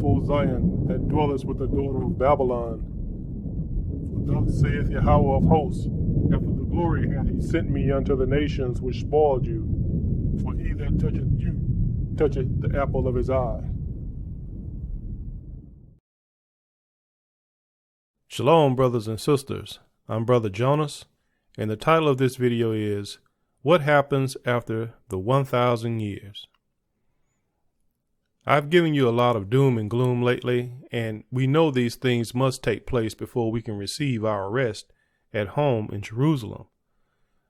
wonderful Zion, that dwelleth with the daughter of Babylon. For thus saith Yahweh of hosts, after the glory hath he sent me unto the nations which spoiled you. For he that toucheth you toucheth the apple of his eye. Shalom, brothers and sisters. I'm Brother Jonas, and the title of this video is What Happens After the 1,000 Years? I've given you a lot of doom and gloom lately, and we know these things must take place before we can receive our rest at home in Jerusalem.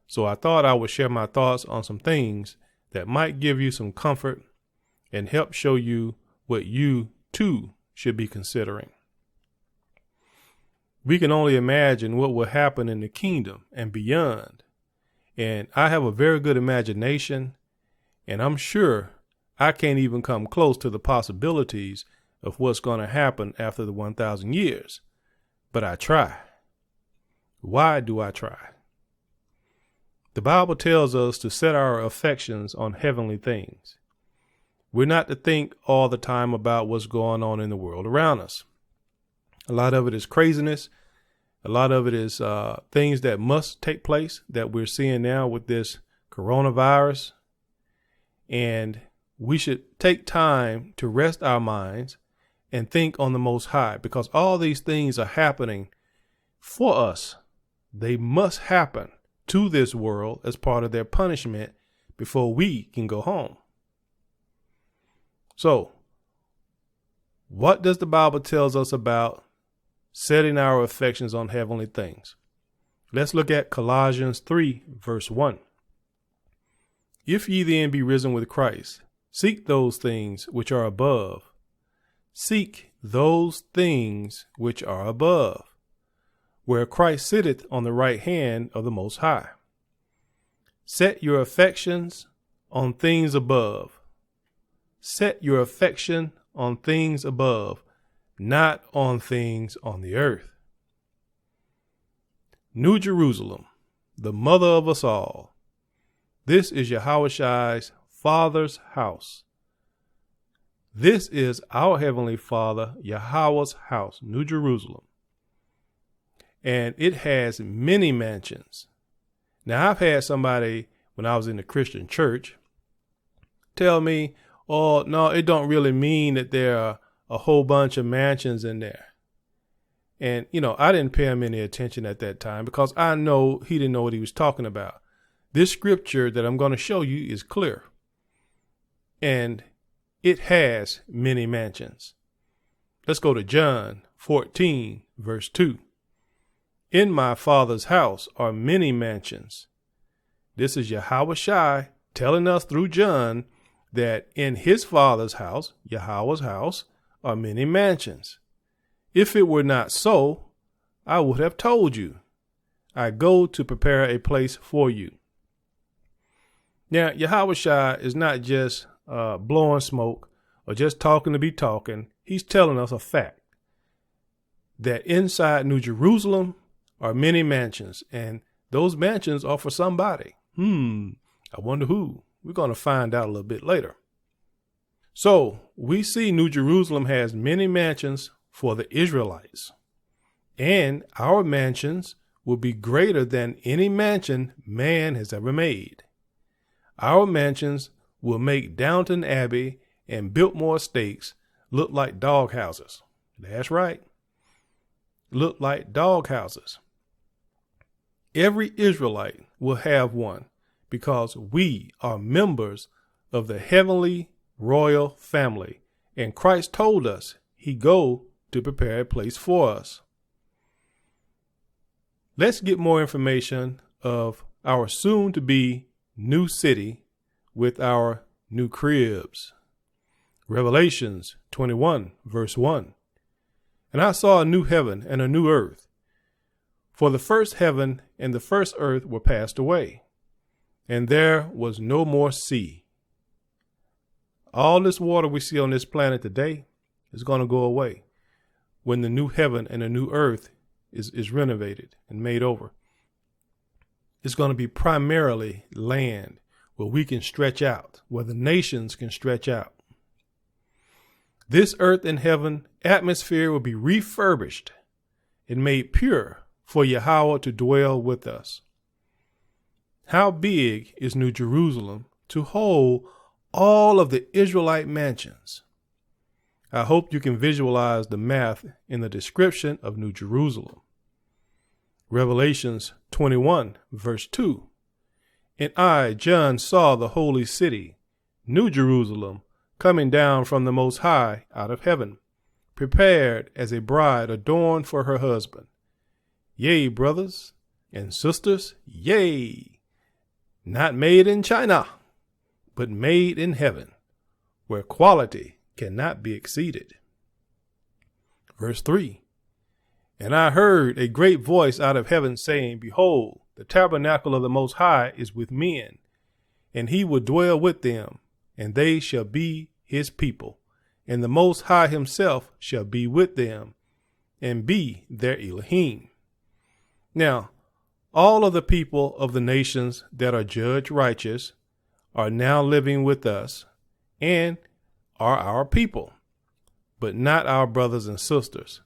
So I thought I would share my thoughts on some things that might give you some comfort and help show you what you too should be considering. We can only imagine what will happen in the kingdom and beyond. And I have a very good imagination, and I'm sure I can't even come close to the possibilities of what's going to happen after the 1,000 years. But I try. Why do I try? The Bible tells us to set our affections on heavenly things. We're not to think all the time about what's going on in the world around us. A lot of it is craziness. A lot of it is things that must take place that we're seeing now with this coronavirus. And we should take time to rest our minds and think on the Most High, because all these things are happening for us. They must happen to this world as part of their punishment before we can go home. So, what does the Bible tells us about setting our affections on heavenly things? Let's look at Colossians 3, verse 1. If ye then be risen with Christ, seek those things which are above. Seek those things which are above, where Christ sitteth on the right hand of the Most High. Set your affections on things above. Set your affection on things above, not on things on the earth. New Jerusalem, the mother of us all. This is Yahushua's Father's house. This is our Heavenly Father, Yahweh's house, New Jerusalem. And it has many mansions. Now, I've had somebody when I was in the Christian church tell me, oh, no, it don't really mean that there are a whole bunch of mansions in there. And, you know, I didn't pay him any attention at that time because I know he didn't know what he was talking about. This scripture that I'm going to show you is clear. And it has many mansions. Let's go to John 14, verse 2. In my Father's house are many mansions. This is Yahushua telling us through John that in his Father's house, Yahweh's house, are many mansions. If it were not so, I would have told you. I go to prepare a place for you. Now, Yahushua is not just blowing smoke or just talking to be talking. He's telling us a fact that inside New Jerusalem are many mansions, and those mansions are for somebody. I wonder who. We're going to find out a little bit later. So we see New Jerusalem has many mansions for the Israelites, and our mansions will be greater than any mansion man has ever made. Our mansions will make Downton Abbey and Biltmore Stakes look like doghouses. That's right. Look like doghouses. Every Israelite will have one, because we are members of the heavenly royal family, and Christ told us he go to prepare a place for us. Let's get more information of our soon to be new city with our new cribs. Revelations 21, verse 1. And I saw a new heaven and a new earth, for the first heaven and the first earth were passed away, and there was no more sea. All this water we see on this planet today is going to go away when the new heaven and the new earth is renovated and made over. It's going to be primarily land where we can stretch out, where the nations can stretch out. This earth and heaven atmosphere will be refurbished and made pure for Yahweh to dwell with us. How big is New Jerusalem to hold all of the Israelite mansions? I hope you can visualize the math in the description of New Jerusalem. Revelations 21, verse 2. And I, John, saw the holy city, New Jerusalem, coming down from the Most High out of heaven, prepared as a bride adorned for her husband. Yea, brothers and sisters, yea. Not made in China, but made in heaven, where quality cannot be exceeded. Verse 3. And I heard a great voice out of heaven saying, Behold, the tabernacle of the Most High is with men, and he will dwell with them, and they shall be his people, and the Most High himself shall be with them, and be their Elohim. Now, all of the people of the nations that are judged righteous are now living with us and are our people, but not our brothers and sisters.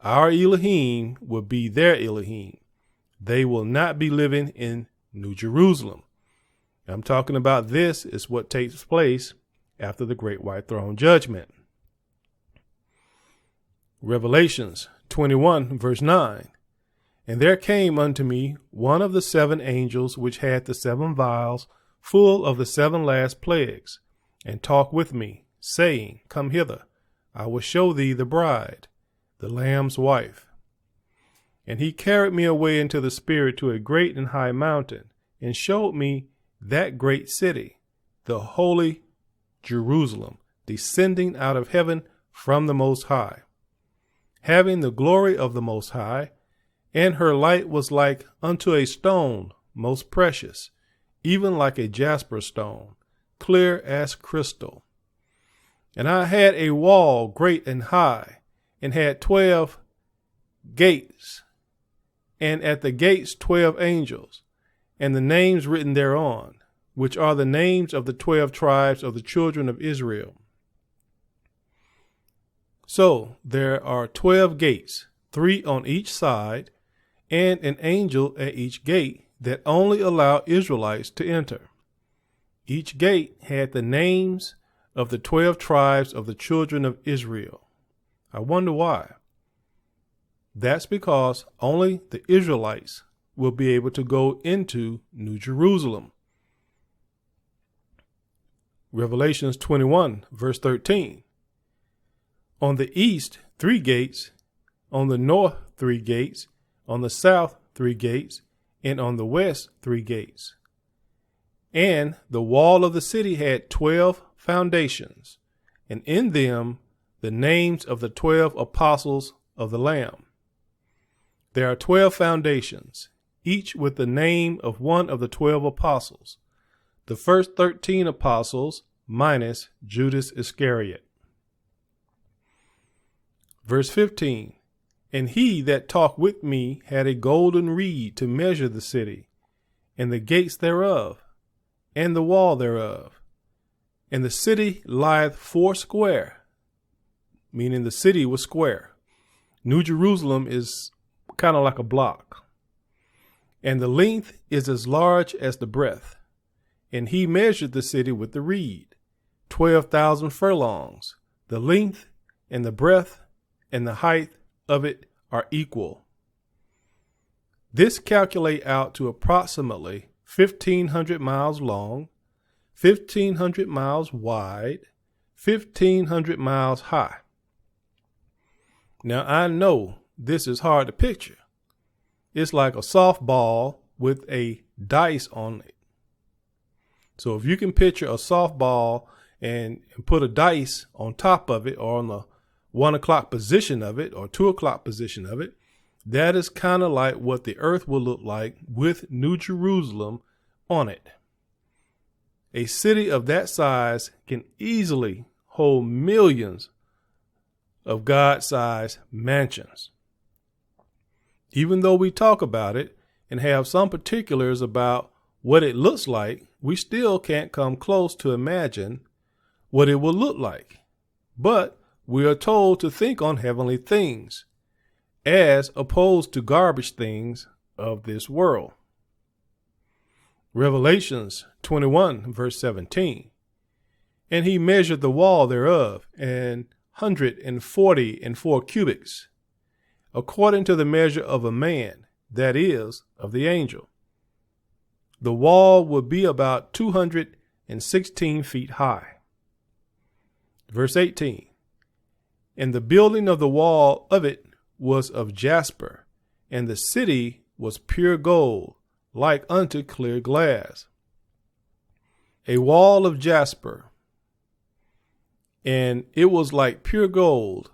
Our Elohim will be their Elohim. They will not be living in New Jerusalem. I'm talking about this is what takes place after the Great White Throne Judgment. Revelations 21, verse 9. And there came unto me one of the seven angels, which had the seven vials full of the seven last plagues, and talked with me, saying, Come hither, I will show thee the bride, the Lamb's wife. And he carried me away into the spirit to a great and high mountain, and showed me that great city, the holy Jerusalem, descending out of heaven from the Most High, having the glory of the Most High. And her light was like unto a stone most precious, even like a jasper stone, clear as crystal. And I had a wall great and high, and had 12 gates, and at the gates 12 angels, and the names written thereon, which are the names of the 12 tribes of the children of Israel. So there are 12 gates, 3 on each side, and an angel at each gate that only allow Israelites to enter. Each gate had the names of the 12 tribes of the children of Israel. I wonder why. That's because only the Israelites will be able to go into New Jerusalem. Revelations 21, verse 13. On the east, 3 gates, on the north, 3 gates, on the south, 3 gates, and on the west, 3 gates. And the wall of the city had 12 foundations, and in them the names of the 12 apostles of the Lamb. There are 12 foundations, each with the name of one of the 12 apostles, the first 13 apostles minus Judas Iscariot. Verse 15. And he that talked with me had a golden reed to measure the city, and the gates thereof, and the wall thereof. And the city lieth foursquare, meaning the city was square. New Jerusalem is kind of like a block. And the length is as large as the breadth. And he measured the city with the reed, 12,000 furlongs. The length and the breadth and the height of it are equal. This calculate out to approximately 1,500 miles long, 1,500 miles wide, 1,500 miles high. Now I know this is hard to picture. It's like a softball with a dice on it. So if you can picture a softball and put a dice on top of it, or on the 1 o'clock position of it, or 2 o'clock position of it, that is kind of like what the earth will look like with New Jerusalem on it. A city of that size can easily hold millions of God-sized mansions. Even though we talk about it and have some particulars about what it looks like, we still can't come close to imagine what it will look like. But we are told to think on heavenly things, as opposed to garbage things of this world. Revelations 21, verse 17. And he measured the wall thereof, 144 cubits, according to the measure of a man, that is, of the angel. The wall would be about 216 feet high. Verse 18. And the building of the wall of it was of jasper, and the city was pure gold, like unto clear glass. A wall of jasper, and it was like pure gold,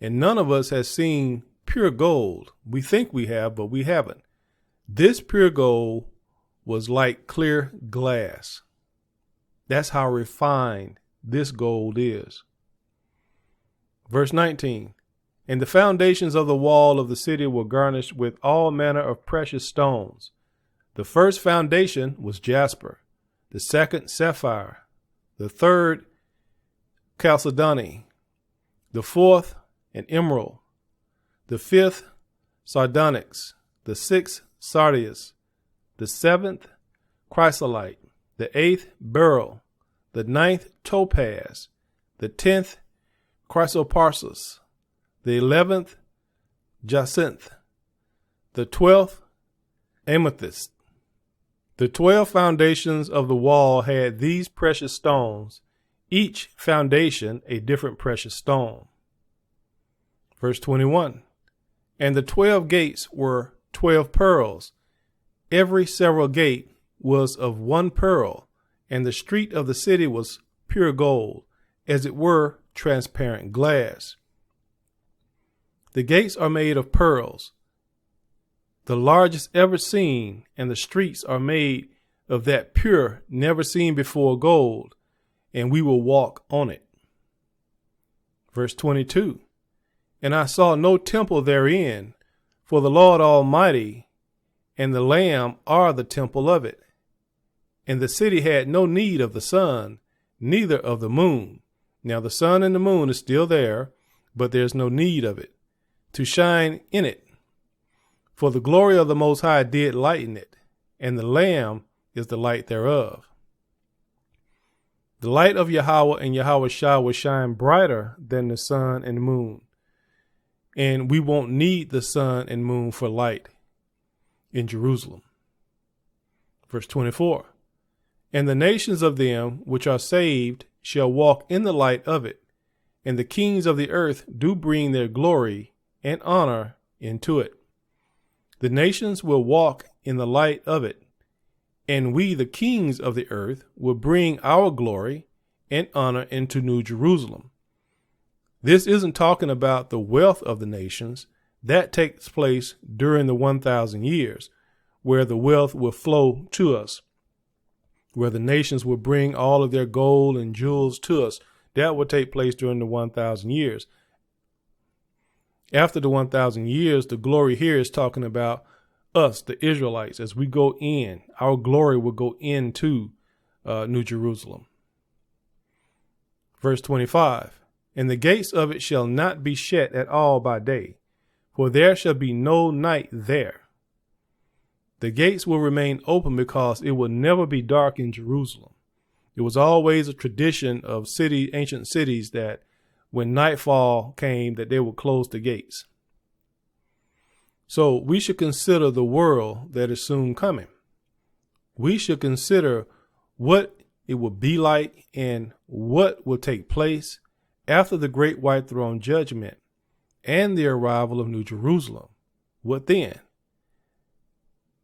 and none of us has seen pure gold. We think we have, but we haven't. This pure gold was like clear glass. That's how refined this gold is. Verse 19, and the foundations of the wall of the city were garnished with all manner of precious stones. The first foundation was jasper, the second sapphire, the third chalcedony, the fourth an emerald, the fifth sardonyx, the sixth sardius, the seventh chrysolite, the eighth beryl, the ninth topaz, the tenth chrysoprasus, the 11th jacinth, the 12th amethyst. The 12 foundations of the wall had these precious stones, each foundation a different precious stone. Verse 21, and the 12 gates were 12 pearls. Every several gate was of one pearl, and the street of the city was pure gold, as it were transparent glass. The gates are made of pearls, the largest ever seen, and the streets are made of that pure, never seen before gold, and we will walk on it. Verse 22, and I saw no temple therein, for the Lord Almighty and the Lamb are the temple of it. And the city had no need of the sun, neither of the moon. Now the sun and the moon is still there, but there's no need of it to shine in it, for the glory of the Most High did lighten it, and the Lamb is the light thereof. The light of Yahweh and Yahushua will shine brighter than the sun and moon. And we won't need the sun and moon for light in Jerusalem. Verse 24, and the nations of them which are saved shall walk in the light of it, and the kings of the earth do bring their glory and honor into it. The nations will walk in the light of it, and we, the kings of the earth, will bring our glory and honor into New Jerusalem. This isn't talking about the wealth of the nations. That takes place during the 1,000 years, where the wealth will flow to us, where the nations will bring all of their gold and jewels to us. That will take place during the 1,000 years. After the 1,000 years, the glory here is talking about us, the Israelites. As we go in, our glory will go into New Jerusalem. Verse 25, and the gates of it shall not be shut at all by day, for there shall be no night there. The gates will remain open because it will never be dark in Jerusalem. It was always a tradition of ancient cities that when nightfall came, that they would close the gates. So we should consider the world that is soon coming. We should consider what it will be like and what will take place after the great white throne judgment and the arrival of New Jerusalem. What then?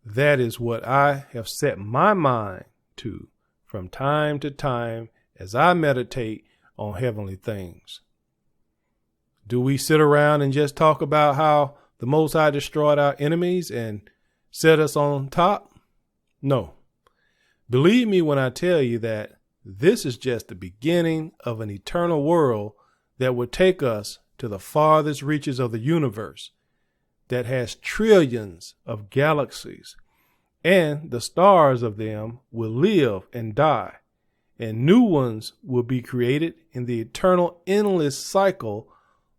That is what I have set my mind to from time to time as I meditate on heavenly things. Do we sit around and just talk about how the Most High destroyed our enemies and set us on top? No. Believe me when I tell you that this is just the beginning of an eternal world that will take us to the farthest reaches of the universe, that has trillions of galaxies, and the stars of them will live and die, and new ones will be created in the eternal endless cycle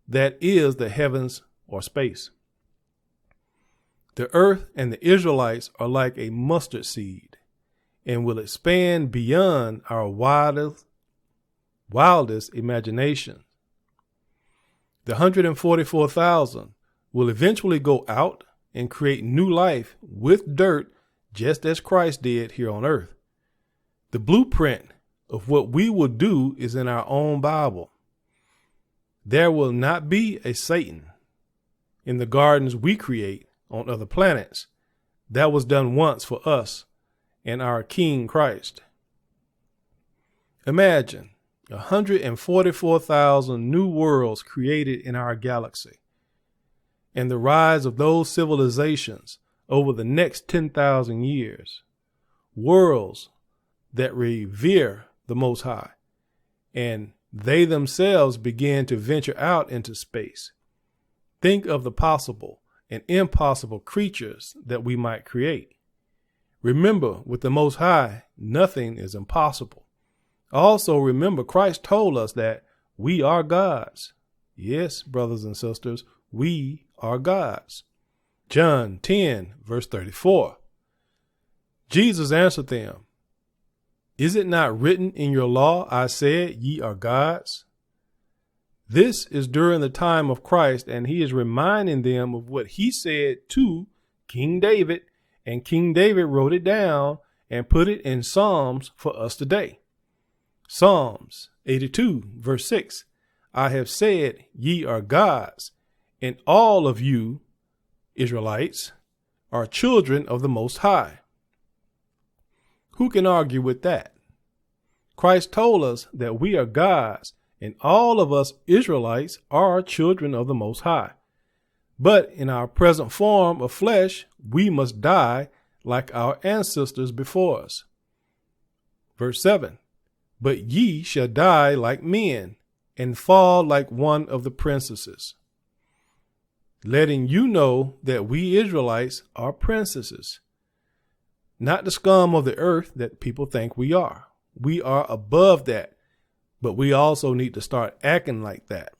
that is the heavens or space. The earth and the Israelites are like a mustard seed and will expand beyond our wildest imagination. The 144,000 will eventually go out and create new life with dirt, just as Christ did here on earth. The blueprint of what we will do is in our own Bible. There will not be a Satan in the gardens we create on other planets. That was done once for us and our King Christ. Imagine 144,000 new worlds created in our galaxy, and the rise of those civilizations over the next 10,000 years, worlds that revere the Most High, and they themselves begin to venture out into space. Think of the possible and impossible creatures that we might create. Remember, with the Most High, nothing is impossible. Also remember, Christ told us that we are gods. Yes, brothers and sisters, we are gods. John 10, verse 34. Jesus answered them, "Is it not written in your law, I said, ye are gods?" This is during the time of Christ, and he is reminding them of what he said to King David, and King David wrote it down and put it in Psalms for us today. Psalms 82, verse 6. "I have said, ye are gods, and all of you, Israelites, are children of the Most High." Who can argue with that? Christ told us that we are gods, and all of us Israelites are children of the Most High. But in our present form of flesh, we must die like our ancestors before us. Verse 7, "But ye shall die like men, and fall like one of the princesses." Letting you know that we Israelites are princesses, not the scum of the earth that people think we are. We are above that, but we also need to start acting like that.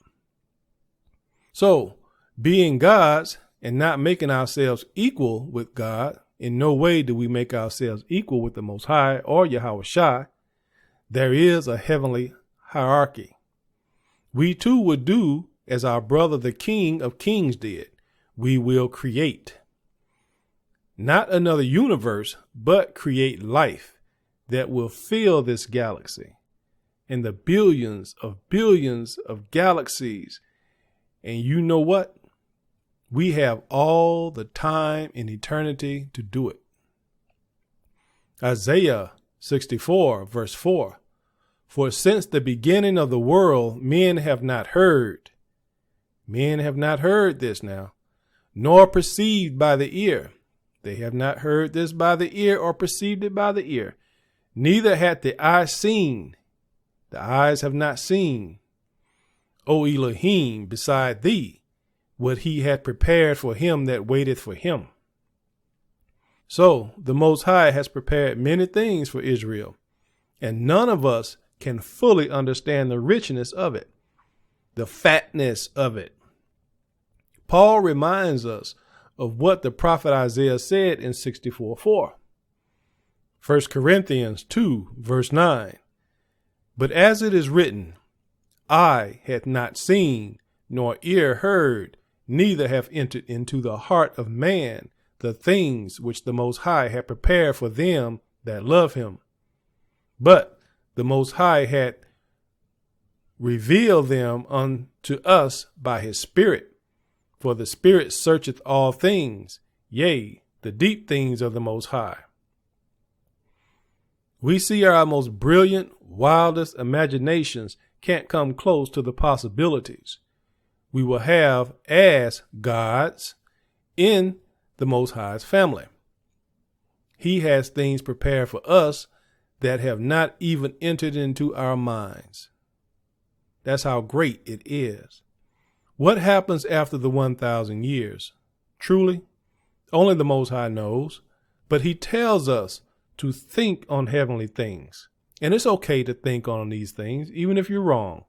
So being gods and not making ourselves equal with God, in no way do we make ourselves equal with the Most High or Yahushua. There is a heavenly hierarchy. We too would do as our brother, the King of Kings, did. We will create not another universe, but create life that will fill this galaxy and the billions of galaxies. And you know what? We have all the time in eternity to do it. Isaiah 64, verse 4. "For since the beginning of the world, men have not heard this now, nor perceived by the ear. They have not heard this by the ear or perceived it by the ear. Neither hath the eye seen. The eyes have not seen, O Elohim, beside thee, what he hath prepared for him that waiteth for him." So the Most High has prepared many things for Israel, and none of us can fully understand the richness of it, the fatness of it. Paul reminds us of what the prophet Isaiah said in 64:4. 1 Corinthians 2, verse 9. "But as it is written, eye hath not seen, nor ear heard, neither have entered into the heart of man the things which the Most High hath prepared for them that love him." But the Most High hath reveal them unto us by his Spirit, for the Spirit searcheth all things, yea, the deep things of the Most High. We see our most brilliant, wildest imaginations can't come close to the possibilities we will have as gods in the Most High's family. He has things prepared for us that have not even entered into our minds. That's how great it is. What happens after the 1,000 years? Truly, only the Most High knows, but he tells us to think on heavenly things And it's okay to think on these things, even if you're wrong.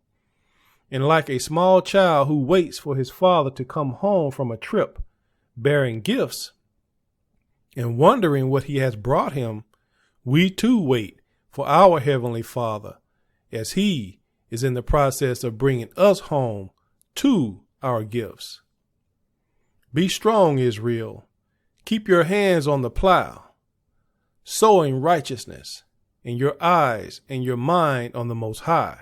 And like a small child who waits for his father to come home from a trip, bearing gifts and wondering what he has brought him, we too wait for our Heavenly Father as he is in the process of bringing us home to our gifts. Be strong, Israel. Keep your hands on the plow, sowing righteousness, and your eyes and your mind on the Most High,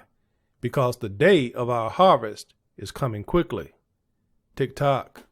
because the day of our harvest is coming quickly. Tick tock.